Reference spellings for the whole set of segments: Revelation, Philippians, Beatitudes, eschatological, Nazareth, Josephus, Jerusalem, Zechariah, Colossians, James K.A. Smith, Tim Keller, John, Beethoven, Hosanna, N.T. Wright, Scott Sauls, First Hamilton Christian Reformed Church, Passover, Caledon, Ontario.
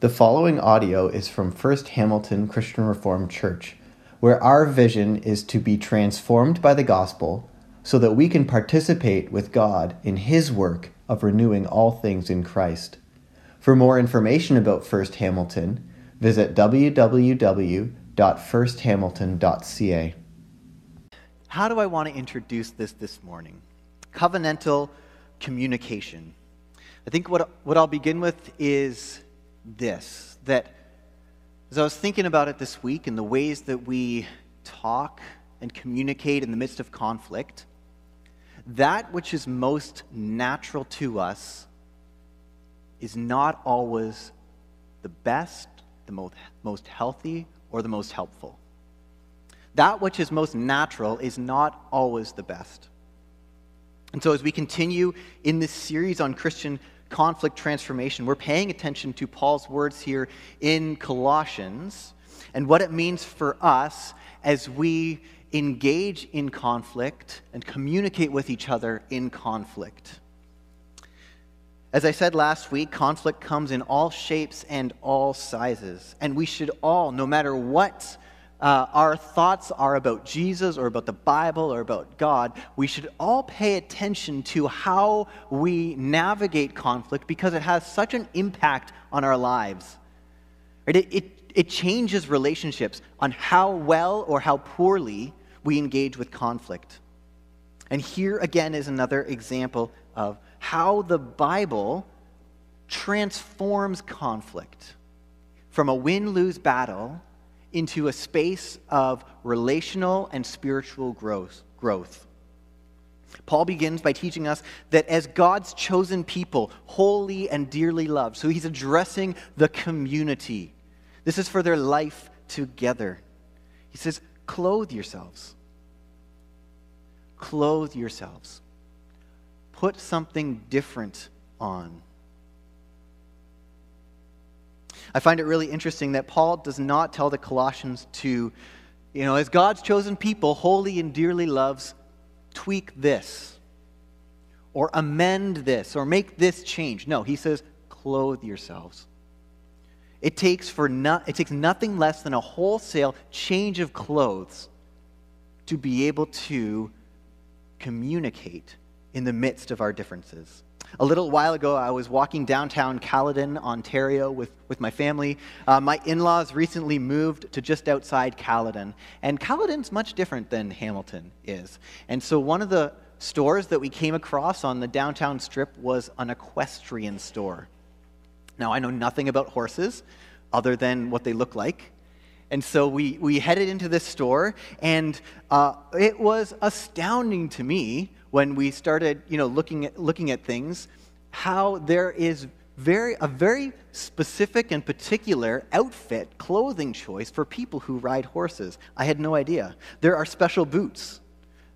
The following audio is from First Hamilton Christian Reformed Church, where our vision is to be transformed by the gospel so that we can participate with God in His work of renewing all things in Christ. For more information about First Hamilton, visit www.firsthamilton.ca. How do I want to introduce this morning? Covenantal communication. I think what I'll begin with is this, that as I was thinking about it this week and the ways that we talk and communicate in the midst of conflict, that which is most natural to us is not always the best, the most healthy, or the most helpful. That which is most natural is not always the best. And so as we continue in this series on Christian conflict transformation, we're paying attention to Paul's words here in Colossians and what it means for us as we engage in conflict and communicate with each other in conflict. As I said last week, conflict comes in all shapes and all sizes, and we should all, no matter what our thoughts are about Jesus or about the Bible or about God, we should all pay attention to how we navigate conflict because it has such an impact on our lives. Right? It changes relationships on how well or how poorly we engage with conflict. And here again is another example of how the Bible transforms conflict from a win-lose battle into a space of relational and spiritual growth. Paul begins by teaching us that as God's chosen people, holy and dearly loved, so he's addressing the community. This is for their life together. He says, clothe yourselves. Clothe yourselves. Put something different on. I find it really interesting that Paul does not tell the Colossians to, as God's chosen people, holy and dearly loves, tweak this or amend this or make this change. No, he says, clothe yourselves. It takes nothing less than a wholesale change of clothes to be able to communicate in the midst of our differences. A little while ago, I was walking downtown Caledon, Ontario with my family. My in-laws recently moved to just outside Caledon, and Caledon's much different than Hamilton is. And so one of the stores that we came across on the downtown strip was an equestrian store. Now, I know nothing about horses other than what they look like. And so we headed into this store, and it was astounding to me when we started, looking at things, how there is a very specific and particular outfit, clothing choice for people who ride horses. I had no idea. There are special boots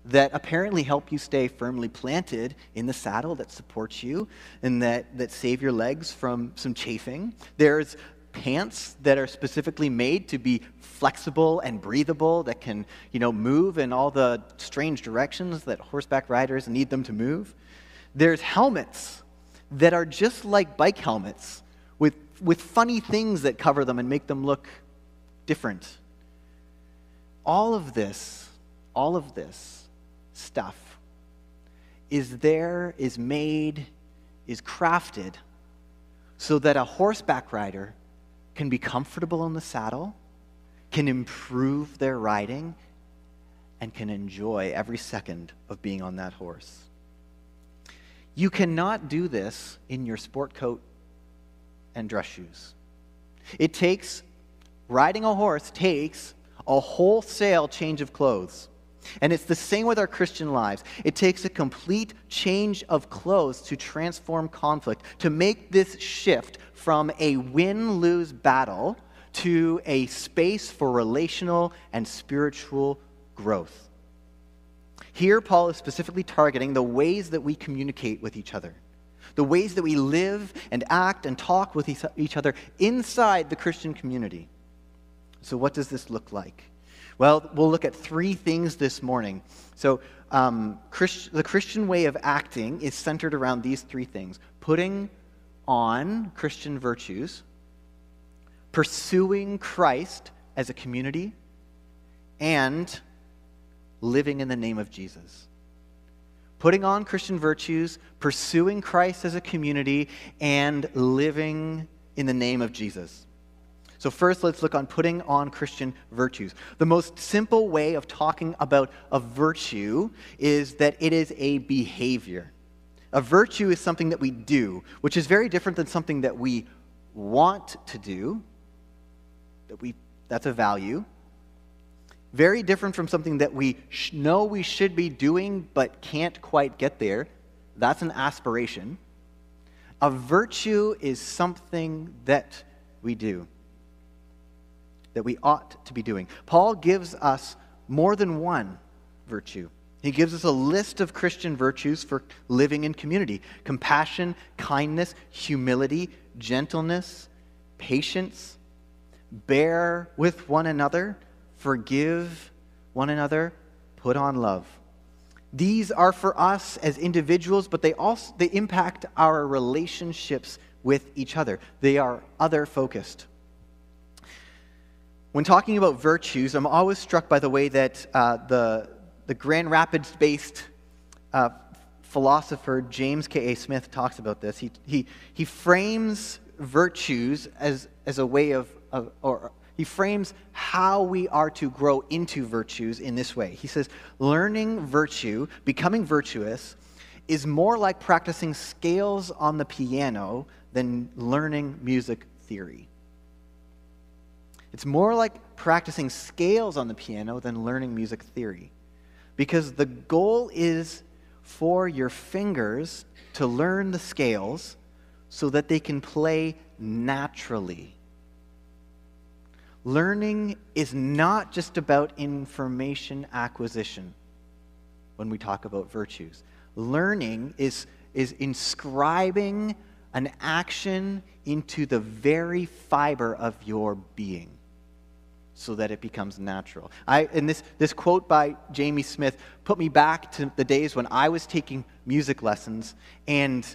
that apparently help you stay firmly planted in the saddle, that supports you and that save your legs from some chafing. There's pants that are specifically made to be flexible and breathable, that can, move in all the strange directions that horseback riders need them to move. There's helmets that are just like bike helmets with funny things that cover them and make them look different. All of this stuff is crafted so that a horseback rider can be comfortable in the saddle, can improve their riding, and can enjoy every second of being on that horse. You cannot do this in your sport coat and dress shoes. Riding a horse takes a wholesale change of clothes. And it's the same with our Christian lives. It takes a complete change of clothes to transform conflict, to make this shift from a win-lose battle to a space for relational and spiritual growth. Here, Paul is specifically targeting the ways that we communicate with each other, the ways that we live and act and talk with each other inside the Christian community. So what does this look like? Well, we'll look at three things this morning. So the Christian way of acting is centered around these three things: putting on Christian virtues, pursuing Christ as a community, and living in the name of Jesus. Putting on Christian virtues, pursuing Christ as a community, and living in the name of Jesus. So first, let's look on putting on Christian virtues. The most simple way of talking about a virtue is that it is a behavior. A virtue is something that we do, which is very different than something that we want to do. That's a value. Very different from something that we know we should be doing but can't quite get there. That's an aspiration. A virtue is something that we do, that we ought to be doing. Paul gives us more than one virtue. He gives us a list of Christian virtues for living in community: compassion, kindness, humility, gentleness, patience, bear with one another, forgive one another, put on love. These are for us as individuals, but they impact our relationships with each other. They are other-focused. When talking about virtues, I'm always struck by the way that the Grand Rapids-based philosopher James K.A. Smith talks about this. He frames virtues as a way or he frames how we are to grow into virtues in this way. He says, learning virtue, becoming virtuous, is more like practicing scales on the piano than learning music theory. It's more like practicing scales on the piano than learning music theory, because the goal is for your fingers to learn the scales so that they can play naturally. Learning is not just about information acquisition when we talk about virtues. Learning is inscribing an action into the very fiber of your being, so that it becomes natural. And this quote by James Smith put me back to the days when I was taking music lessons, and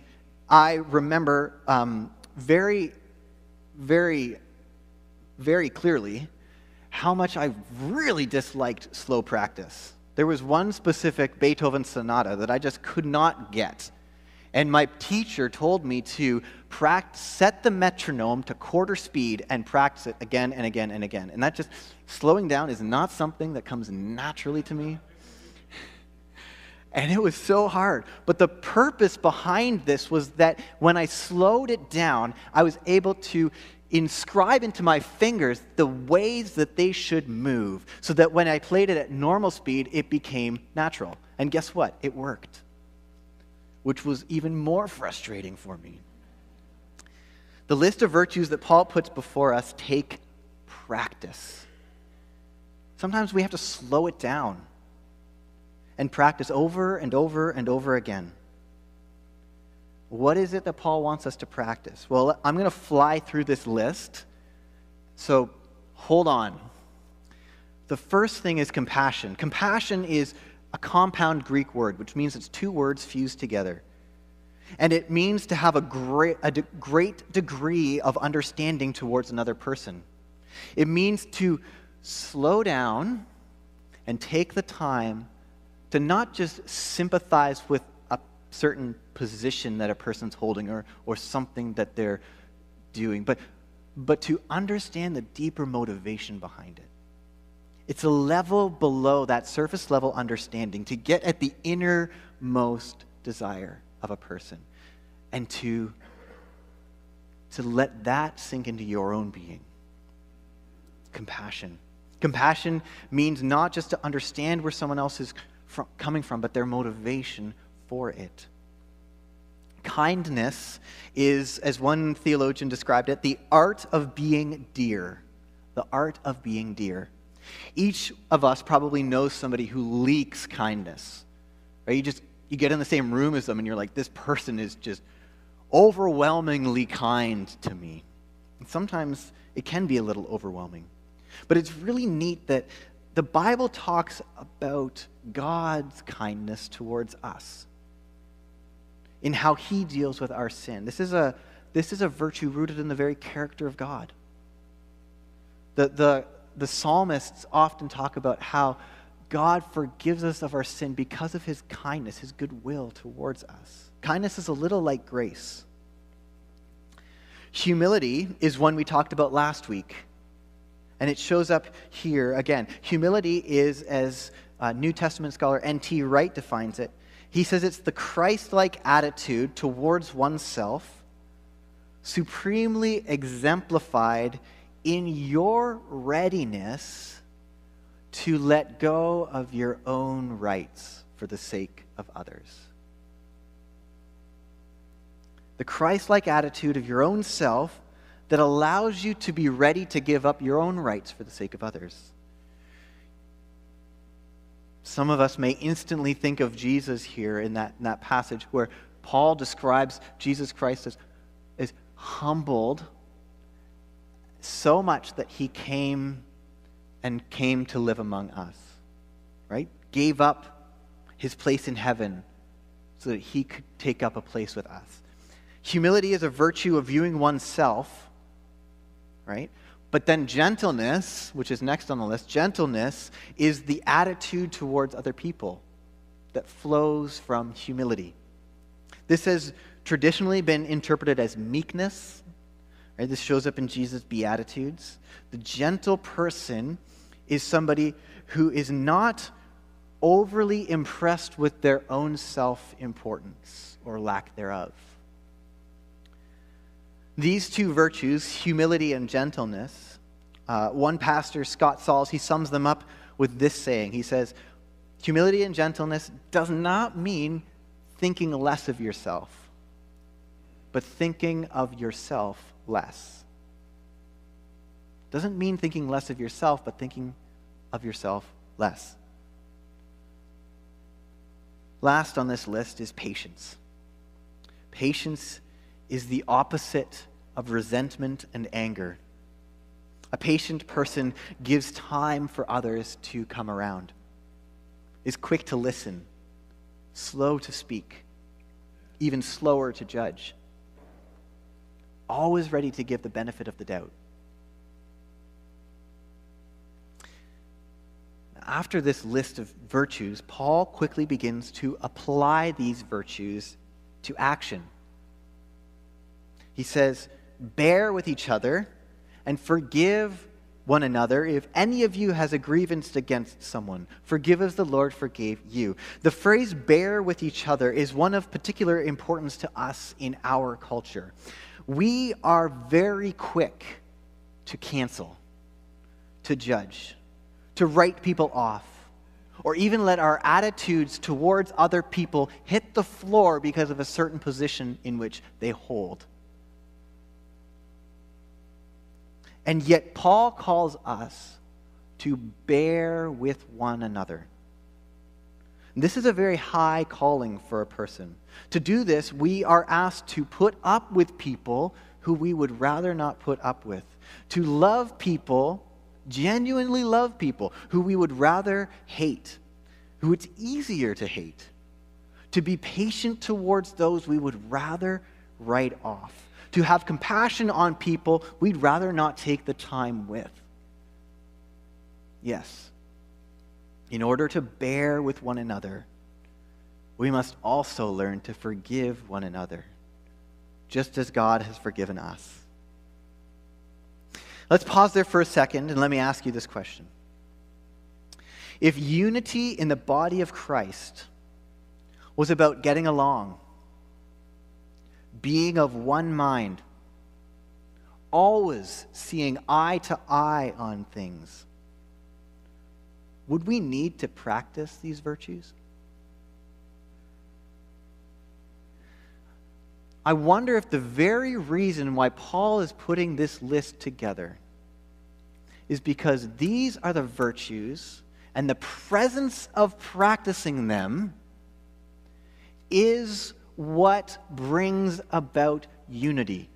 I remember very, very, very clearly how much I really disliked slow practice. There was one specific Beethoven sonata that I just could not get, and my teacher told me to practice, set the metronome to quarter speed and practice it again and again and again. And that just, slowing down is not something that comes naturally to me. And it was so hard. But the purpose behind this was that when I slowed it down, I was able to inscribe into my fingers the ways that they should move, so that when I played it at normal speed, it became natural. And guess what? It worked, which was even more frustrating for me. The list of virtues that Paul puts before us take practice. Sometimes we have to slow it down and practice over and over and over again. What is it that Paul wants us to practice? Well, I'm going to fly through this list, so hold on. The first thing is compassion. Compassion is a compound Greek word, which means it's two words fused together. And it means to have a great degree of understanding towards another person. It means to slow down and take the time to not just sympathize with a certain position that a person's holding or something that they're doing, but to understand the deeper motivation behind it. It's a level below that surface level understanding, to get at the innermost desire of a person and to let that sink into your own being. Compassion. Compassion means not just to understand where someone else is coming from, but their motivation for it. Kindness is, as one theologian described it, the art of being dear. The art of being dear. Each of us probably knows somebody who leaks kindness, right? You get in the same room as them and you're like, this person is just overwhelmingly kind to me. And sometimes it can be a little overwhelming. But it's really neat that the Bible talks about God's kindness towards us in how he deals with our sin. This is a virtue rooted in the very character of God. The psalmists often talk about how God forgives us of our sin because of his kindness, his goodwill towards us. Kindness is a little like grace. Humility is one we talked about last week, and it shows up here again. Humility is, as New Testament scholar N.T. Wright defines it, he says it's the Christ-like attitude towards oneself, supremely exemplified in your readiness to let go of your own rights for the sake of others. The Christ-like attitude of your own self that allows you to be ready to give up your own rights for the sake of others. Some of us may instantly think of Jesus here in that passage where Paul describes Jesus Christ as humbled so much that he came to live among us, right? Gave up his place in heaven so that he could take up a place with us. Humility is a virtue of viewing oneself, right? But then gentleness, which is next on the list, gentleness is the attitude towards other people that flows from humility. This has traditionally been interpreted as meekness, right? This shows up in Jesus' Beatitudes. The gentle person is somebody who is not overly impressed with their own self-importance or lack thereof. These two virtues, humility and gentleness, one pastor, Scott Sauls, he sums them up with this saying. He says, humility and gentleness does not mean thinking less of yourself, but thinking of yourself less. Doesn't mean thinking less of yourself, but thinking of yourself less. Last on this list is patience. Patience is the opposite of resentment and anger. A patient person gives time for others to come around, is quick to listen, slow to speak, even slower to judge, always ready to give the benefit of the doubt. After this list of virtues, Paul quickly begins to apply these virtues to action. He says, bear with each other and forgive one another if any of you has a grievance against someone. Forgive as the Lord forgave you. The phrase bear with each other is one of particular importance to us in our culture. We are very quick to cancel, to judge, to write people off, or even let our attitudes towards other people hit the floor because of a certain position in which they hold. And yet Paul calls us to bear with one another. And this is a very high calling for a person. To do this, we are asked to put up with people who we would rather not put up with, to love people, genuinely love people who we would rather hate, who it's easier to hate, to be patient towards those we would rather write off, to have compassion on people we'd rather not take the time with. Yes, in order to bear with one another, we must also learn to forgive one another, just as God has forgiven us. Let's pause there for a second, and let me ask you this question. If unity in the body of Christ was about getting along, being of one mind, always seeing eye to eye on things, would we need to practice these virtues? I wonder if the very reason why Paul is putting this list together is because these are the virtues, and the presence of practicing them is what brings about unity.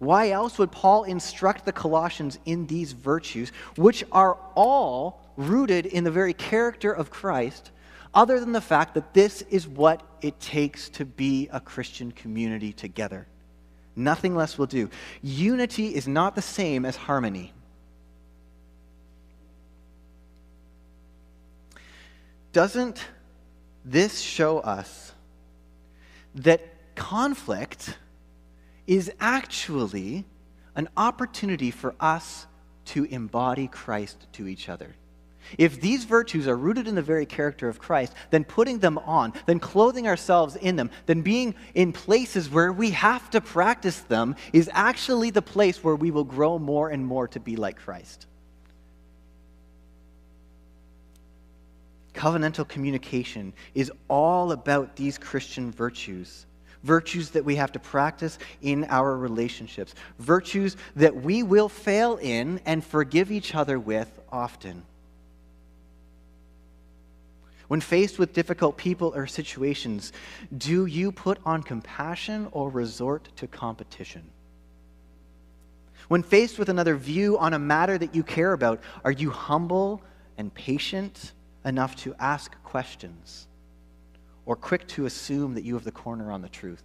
Why else would Paul instruct the Colossians in these virtues, which are all rooted in the very character of Christ, other than the fact that this is what it takes to be a Christian community together Nothing less will do. Unity is not the same as harmony. Doesn't this show us that conflict is actually an opportunity for us to embody Christ to each other? If these virtues are rooted in the very character of Christ, then putting them on, then clothing ourselves in them, then being in places where we have to practice them is actually the place where we will grow more and more to be like Christ. Covenantal communication is all about these Christian virtues. Virtues that we have to practice in our relationships. Virtues that we will fail in and forgive each other with often. When faced with difficult people or situations, do you put on compassion or resort to competition? When faced with another view on a matter that you care about, are you humble and patient enough to ask questions, or quick to assume that you have the corner on the truth?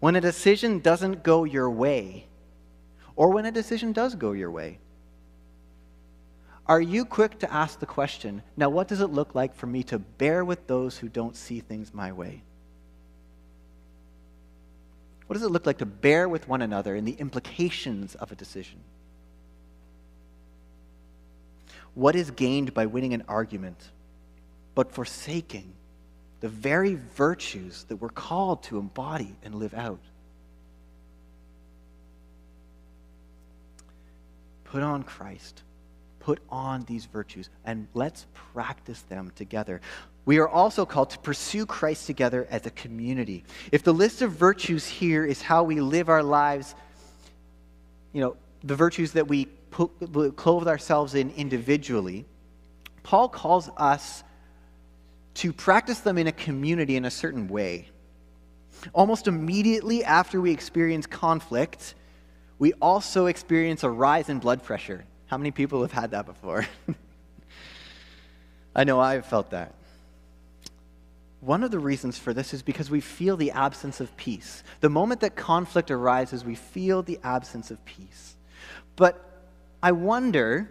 When a decision doesn't go your way, or when a decision does go your way, are you quick to ask the question, now what does it look like for me to bear with those who don't see things my way? What does it look like to bear with one another in the implications of a decision? What is gained by winning an argument, but forsaking the very virtues that we're called to embody and live out? Put on Christ. Put on these virtues, and let's practice them together. We are also called to pursue Christ together as a community. If the list of virtues here is how we live our lives, you know, the virtues that we clothe ourselves in individually, Paul calls us to practice them in a community in a certain way. Almost immediately after we experience conflict, we also experience a rise in blood pressure. How many people have had that before? I know I've felt that. One of the reasons for this is because we feel the absence of peace. The moment that conflict arises, we feel the absence of peace. But I wonder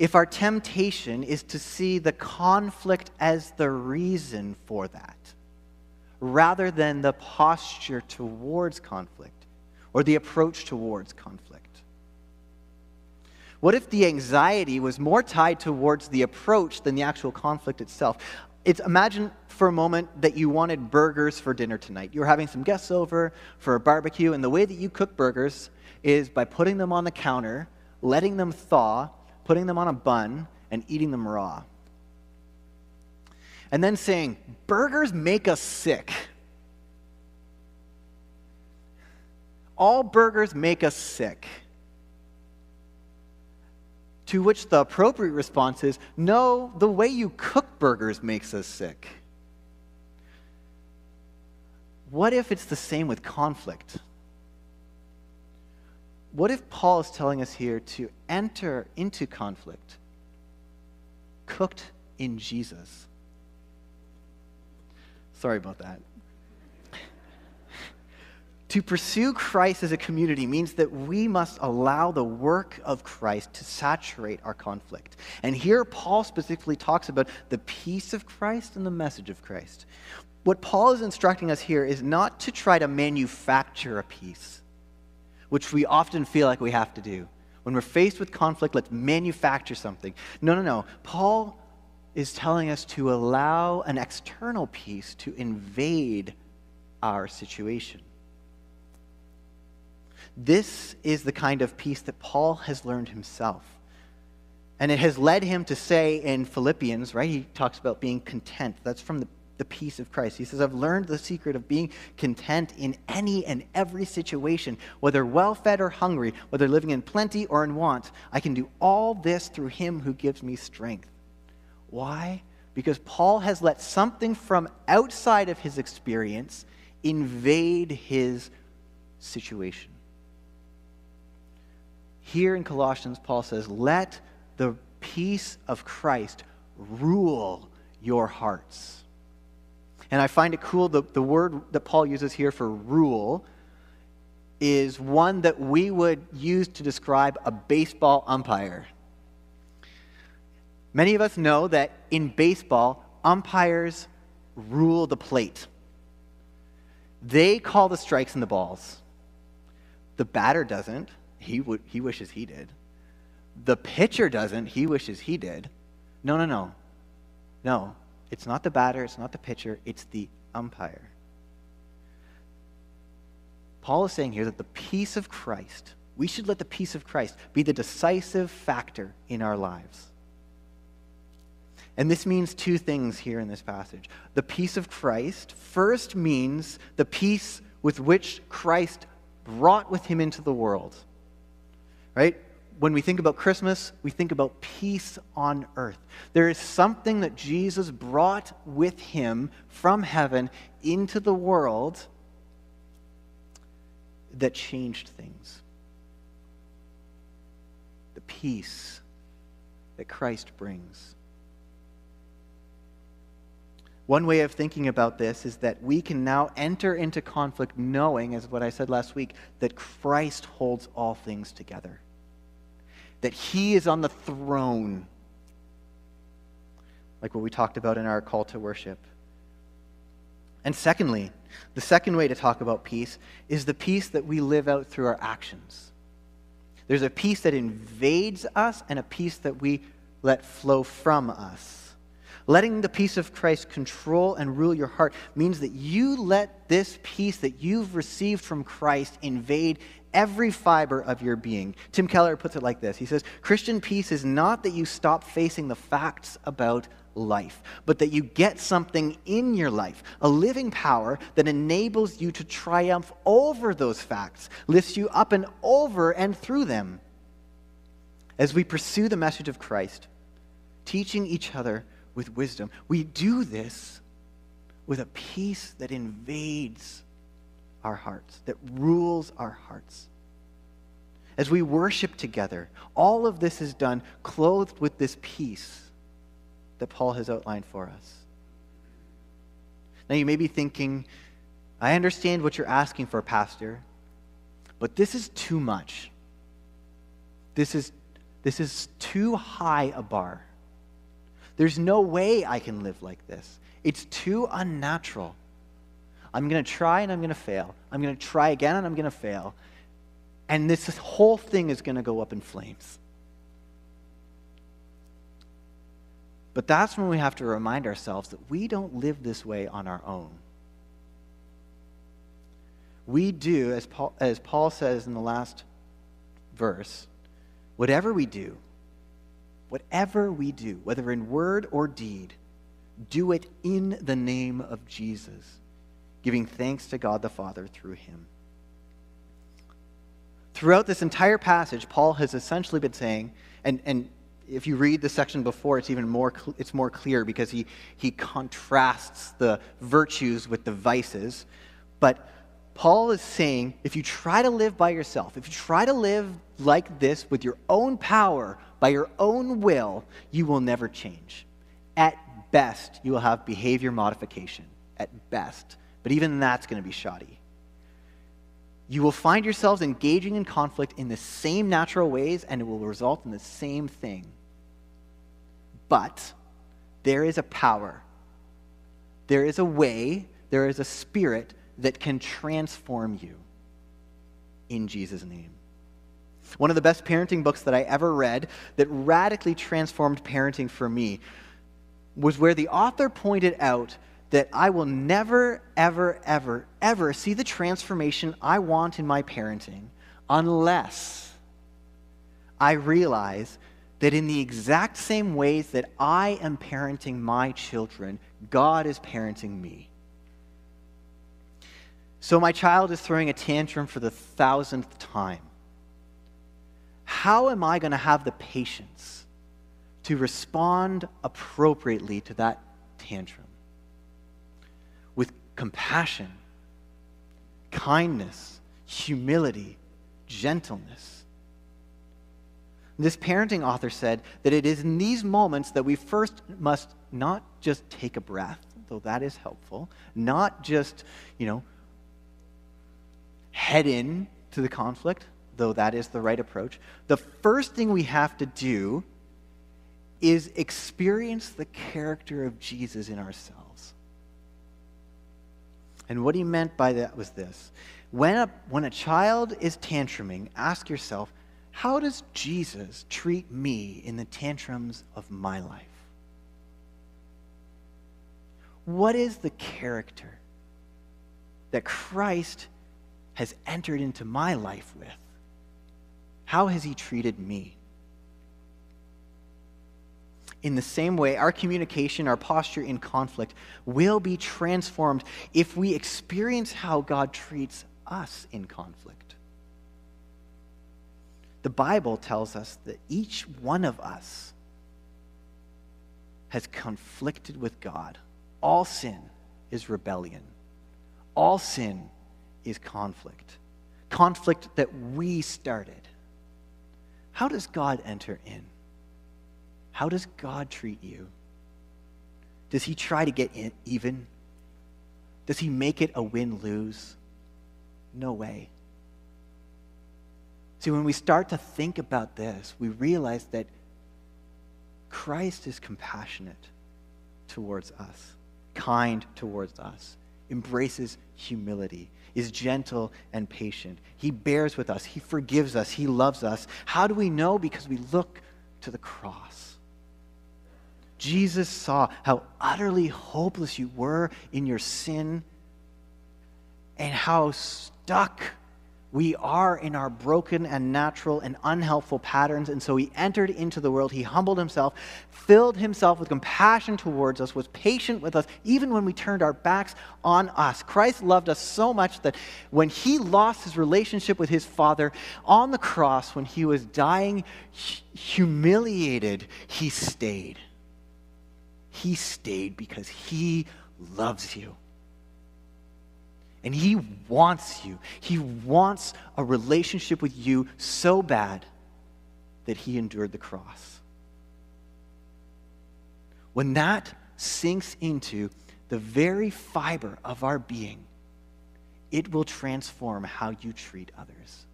if our temptation is to see the conflict as the reason for that, rather than the posture towards conflict or the approach towards conflict. What if the anxiety was more tied towards the approach than the actual conflict itself? Imagine for a moment that you wanted burgers for dinner tonight. You were having some guests over for a barbecue, and the way that you cook burgers is by putting them on the counter, letting them thaw, putting them on a bun, and eating them raw. And then saying, "Burgers make us sick. All burgers make us sick." To which the appropriate response is, "No, the way you cook burgers makes us sick." What if it's the same with conflict? What if Paul is telling us here to enter into conflict cooked in Jesus? Sorry about that. To pursue Christ as a community means that we must allow the work of Christ to saturate our conflict. And here Paul specifically talks about the peace of Christ and the message of Christ. What Paul is instructing us here is not to try to manufacture a peace, which we often feel like we have to do. When we're faced with conflict, let's manufacture something. No. Paul is telling us to allow an external peace to invade our situation. This is the kind of peace that Paul has learned himself. And it has led him to say in Philippians, right, he talks about being content. That's from the peace of Christ. He says, "I've learned the secret of being content in any and every situation, whether well-fed or hungry, whether living in plenty or in want. I can do all this through him who gives me strength." Why? Because Paul has let something from outside of his experience invade his situation. Here in Colossians, Paul says, "Let the peace of Christ rule your hearts." And I find it cool, the word that Paul uses here for rule is one that we would use to describe a baseball umpire. Many of us know that in baseball, umpires rule the plate. They call the strikes and the balls. The batter doesn't. He wishes he did. The pitcher doesn't. He wishes he did. No. It's not the batter. It's not the pitcher. It's the umpire. Paul is saying here that the peace of Christ, we should let the peace of Christ be the decisive factor in our lives. And this means two things here in this passage. The peace of Christ first means the peace with which Christ brought with him into the world. Right? When we think about Christmas, we think about peace on earth. There is something that Jesus brought with him from heaven into the world that changed things. The peace that Christ brings. One way of thinking about this is that we can now enter into conflict knowing, as what I said last week, that Christ holds all things together. That he is on the throne. Like what we talked about in our call to worship. And secondly, the second way to talk about peace is the peace that we live out through our actions. There's a peace that invades us and a peace that we let flow from us. Letting the peace of Christ control and rule your heart means that you let this peace that you've received from Christ invade every fiber of your being. Tim Keller puts it like this. He says, Christian peace is not that you stop facing the facts about life, but that you get something in your life, a living power that enables you to triumph over those facts, lifts you up and over and through them. As we pursue the message of Christ, teaching each other with wisdom, we do this with a peace that invades our hearts, that rules our hearts. As we worship together, all of this is done clothed with this peace that Paul has outlined for us. Now you may be thinking, I understand what you're asking for, Pastor, but this is too much. This is too high a bar. There's no way I can live like this. It's too unnatural. I'm going to try and I'm going to fail. I'm going to try again and I'm going to fail. And this whole thing is going to go up in flames. But that's when we have to remind ourselves that we don't live this way on our own. We do, as Paul says in the last verse, whatever we do, whether in word or deed, do it in the name of Jesus, giving thanks to God the Father through him. Throughout this entire passage, Paul has essentially been saying, and if you read the section before, it's more clear because he contrasts the virtues with the vices. But Paul is saying, if you try to live by yourself, if you try to live like this with your own power, by your own will, you will never change. At best, you will have behavior modification. At best. But even that's going to be shoddy. You will find yourselves engaging in conflict in the same natural ways, and it will result in the same thing. But there is a power. There is a way. There is a spirit that can transform you in Jesus' name. One of the best parenting books that I ever read that radically transformed parenting for me was where the author pointed out that I will never, ever, ever, ever see the transformation I want in my parenting unless I realize that in the exact same ways that I am parenting my children, God is parenting me. So my child is throwing a tantrum for the 1,000th time. How am I going to have the patience to respond appropriately to that tantrum? With compassion, kindness, humility, gentleness. This parenting author said that it is in these moments that we first must not just take a breath, though that is helpful, not just, head in to the conflict, though that is the right approach. The first thing we have to do is experience the character of Jesus in ourselves. And what he meant by that was this. When a child is tantruming, ask yourself, how does Jesus treat me in the tantrums of my life? What is the character that Christ has entered into my life with? How has he treated me? In the same way, our communication, our posture in conflict will be transformed if we experience how God treats us in conflict. The Bible tells us that each one of us has conflicted with God. All sin is rebellion. All sin is conflict. Conflict that we started. How does God enter in? How does God treat you? Does he try to get even? Does he make it a win-lose? No way. See, when we start to think about this, we realize that Christ is compassionate towards us, kind towards us, embraces humility, is gentle and patient. He bears with us. He forgives us. He loves us. How do we know? Because we look to the cross. Jesus saw how utterly hopeless you were in your sin and how stuck we are in our broken and natural and unhelpful patterns. And so he entered into the world. He humbled himself, filled himself with compassion towards us, was patient with us, even when we turned our backs on us. Christ loved us so much that when he lost his relationship with his Father on the cross, when he was dying, humiliated, he stayed. He stayed because he loves you. And he wants you. He wants a relationship with you so bad that he endured the cross. When that sinks into the very fiber of our being, it will transform how you treat others.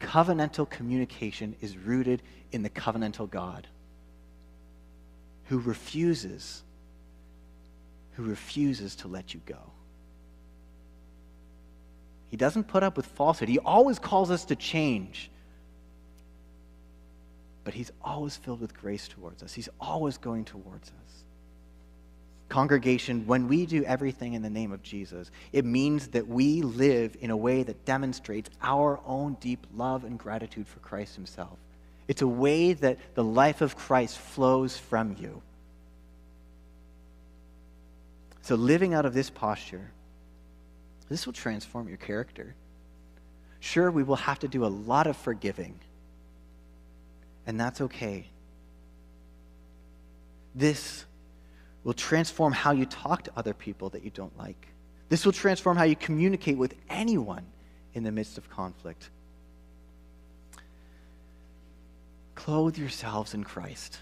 Covenantal communication is rooted in the covenantal God, who refuses to let you go. He doesn't put up with falsehood. He always calls us to change. But he's always filled with grace towards us. He's always going towards us. Congregation, when we do everything in the name of Jesus, it means that we live in a way that demonstrates our own deep love and gratitude for Christ himself. It's a way that the life of Christ flows from you. So living out of this posture, this will transform your character. Sure, we will have to do a lot of forgiving, and that's okay. This will transform how you talk to other people that you don't like. This will transform how you communicate with anyone in the midst of conflict. Clothe yourselves in Christ.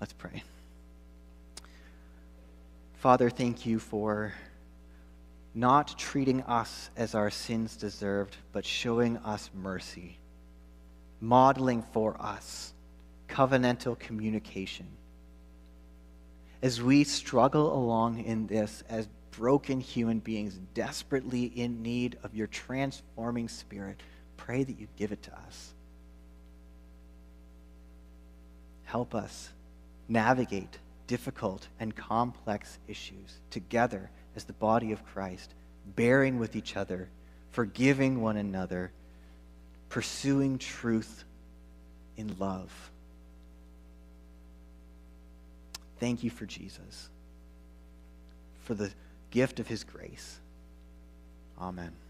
Let's pray. Father, thank you for not treating us as our sins deserved, but showing us mercy, modeling for us covenantal communication. As we struggle along in this, as broken human beings desperately in need of your transforming Spirit, pray that you give it to us. Help us navigate difficult and complex issues together as the body of Christ, bearing with each other, forgiving one another, pursuing truth in love. Thank you for Jesus, for the gift of his grace. Amen.